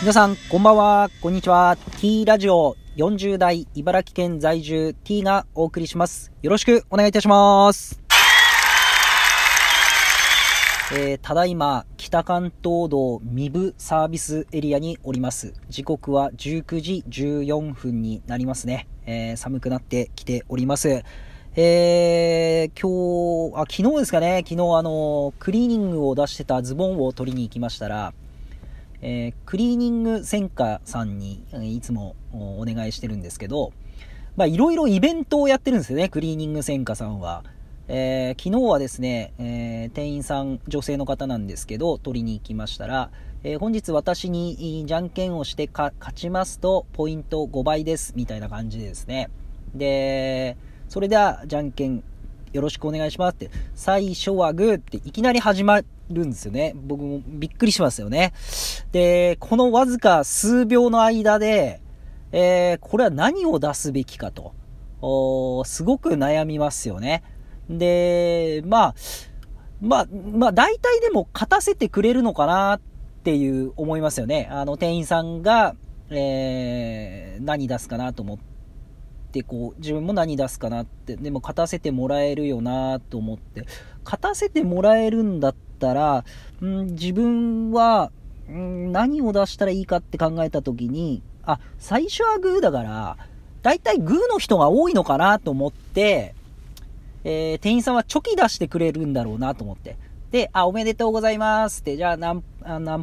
皆さんこんばんは、こんにちは。 T ラジオ、40代茨城県在住 T がお送りします。よろしくお願いいたします。ただいま北関東道三部サービスエリアにおります。時刻は19時14分になりますね。寒くなってきております。昨日ですかね。昨日クリーニングを出してたズボンを取りに行きましたら、クリーニング専科さんにいつもお願いしてるんですけど、いろいろイベントをやってるんですよね、クリーニング専科さんは。昨日はですね、店員さん女性の方なんですけど取りに行きましたら、本日私にじゃんけんをして勝ちますとポイント5倍ですみたいな感じでですね。でそれではじゃんけんよろしくお願いしますって、最初はグーっていきなり始まるんですよね。僕もびっくりしますよね。でこのわずか数秒の間で、これは何を出すべきかとすごく悩みますよね。でまあ大体でも勝たせてくれるのかなっていう思いますよね。店員さんが、何出すかなと思って、こう自分も何出すかなって、でも勝たせてもらえるよなと思って、勝たせてもらえるんだったら自分は何を出したらいいかって考えた時に、最初はグーだからだいたいグーの人が多いのかなと思って、店員さんはチョキ出してくれるんだろうなと思って、でおめでとうございますって、じゃあ何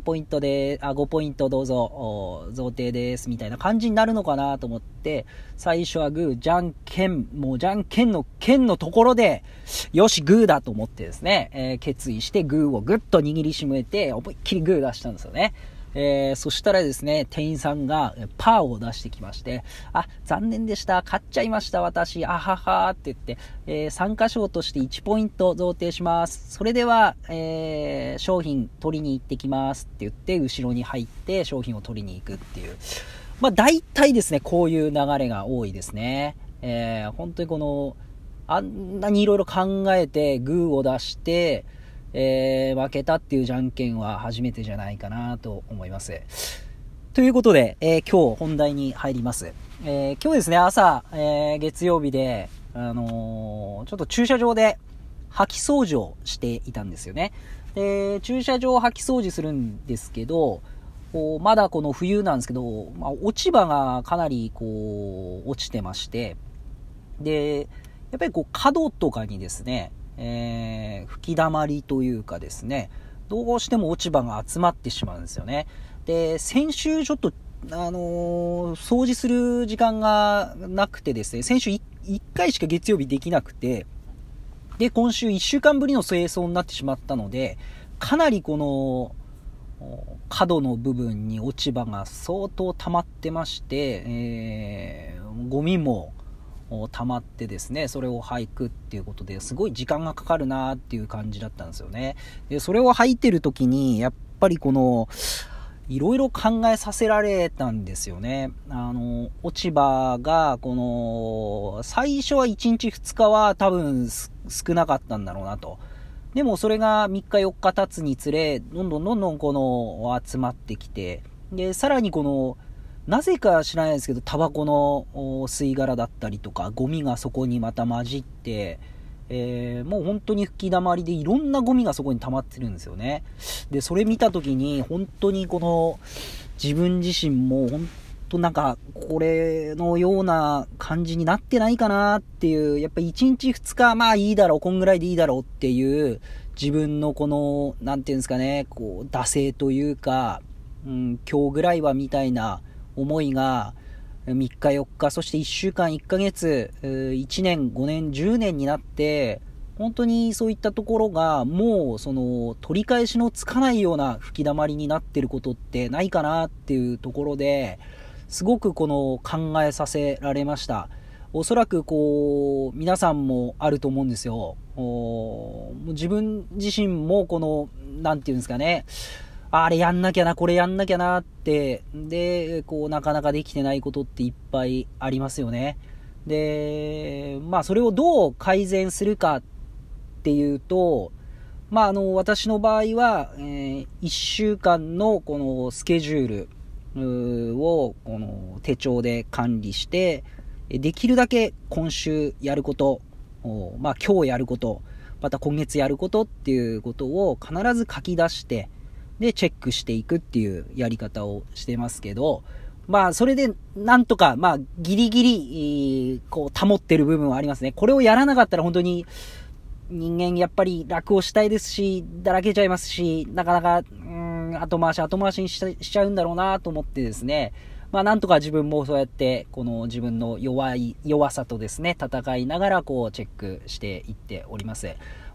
ポイントで5ポイントどうぞ贈呈ですみたいな感じになるのかなと思って、最初はグー、じゃんけん、もうじゃんけんの剣のところでよしグーだと思ってですね、決意してグーをグッと握りしめて思いっきりグー出したんですよね。そしたらですね、店員さんがパーを出してきまして、残念でした、買っちゃいました私、あははって言って、参加賞として1ポイント贈呈します。それでは、商品取りに行ってきますって言って、後ろに入って商品を取りに行くっていう、大体ですねこういう流れが多いですね。本当にこのあんなにいろいろ考えてグーを出して負けたっていうじゃんけんは初めてじゃないかなと思います。ということで、今日本題に入ります。今日ですね朝、月曜日で、ちょっと駐車場で掃き掃除をしていたんですよね。で駐車場を掃き掃除するんですけど、まだこの冬なんですけど、落ち葉がかなりこう落ちてまして、でやっぱりこう角とかにですね、吹き溜まりというかですね、どうしても落ち葉が集まってしまうんですよね。で先週ちょっと、掃除する時間がなくてですね、先週 1回しか月曜日できなくて、で今週1週間ぶりの清掃になってしまったので、かなりこの角の部分に落ち葉が相当溜まってまして、ゴミも溜まってですね、それを履くっていうことですごい時間がかかるなっていう感じだったんですよね。でそれを履いてる時にやっぱりこのいろいろ考えさせられたんですよね。落ち葉がこの最初は1日2日は多分少なかったんだろうなと。でもそれが3日4日経つにつれどんどんこの集まってきて、でさらにこのなぜか知らないですけどタバコの吸い殻だったりとかゴミがそこにまた混じって、もう本当に吹き溜まりでいろんなゴミがそこに溜まってるんですよね。でそれ見た時に本当にこの自分自身も本当なんかこれのような感じになってないかなっていう、やっぱり1日2日いいだろうこんぐらいでいいだろうっていう自分のこのなんていうんですかね、こう惰性というか、今日ぐらいはみたいな思いが3日4日そして1週間1ヶ月1年5年10年になって、本当にそういったところがもうその取り返しのつかないような吹き溜まりになってることってないかなっていうところで、すごくこの考えさせられました。おそらくこう皆さんもあると思うんですよ。自分自身もこのなんていうんですかね、あれやんなきゃなこれやんなきゃなってでこうなかなかできてないことっていっぱいありますよね。でそれをどう改善するかっていうと、私の場合は、1週間のこのスケジュール、をこの手帳で管理して、できるだけ今週やること、まあ今日やること、また今月やることっていうことを必ず書き出して、でチェックしていくっていうやり方をしてますけど、まあそれでなんとかまあギリギリこう保ってる部分はありますね。これをやらなかったら本当に人間やっぱり楽をしたいですし、だらけちゃいますし、なかなか後回しにしちゃうんだろうなと思ってですね。まあなんとか自分もそうやってこの自分の弱さとですね戦いながらこうチェックしていっております。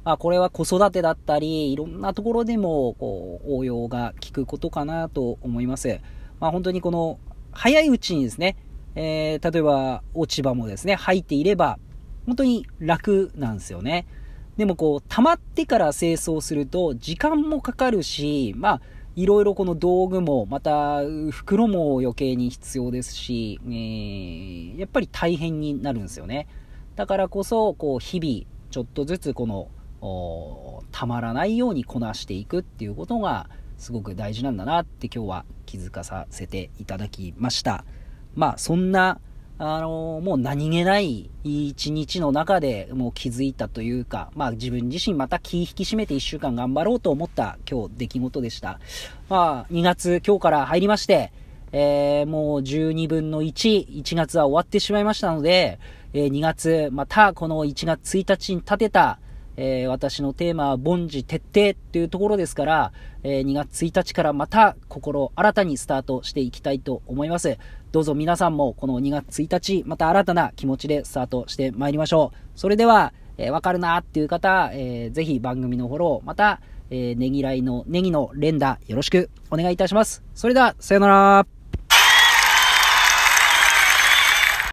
まあこれは子育てだったりいろんなところでもこう応用が効くことかなと思います。まあ本当にこの早いうちにですね、例えば落ち葉もですね履いていれば本当に楽なんですよね。でもこう溜まってから清掃すると時間もかかるし、まあいろいろこの道具もまた袋も余計に必要ですし、やっぱり大変になるんですよね。だからこそこう日々ちょっとずつこのたまらないようにこなしていくっていうことがすごく大事なんだなって今日は気づかさせていただきました。まあそんなもう何気ない一日の中でもう気づいたというか、まあ自分自身また気引き締めて1週間頑張ろうと思った今日出来事でした。まあ2月今日から入りまして、もう12分の1、1月は終わってしまいましたので、2月またこの1月1日に立てた、私のテーマは凡事徹底というところですから、2月1日からまた心新たにスタートしていきたいと思います。どうぞ皆さんもこの2月1日また新たな気持ちでスタートしてまいりましょう。それでは、わかるなっていう方、ぜひ番組のフォローまた、ねぎらいのネギの連打よろしくお願いいたします。それではさよなら。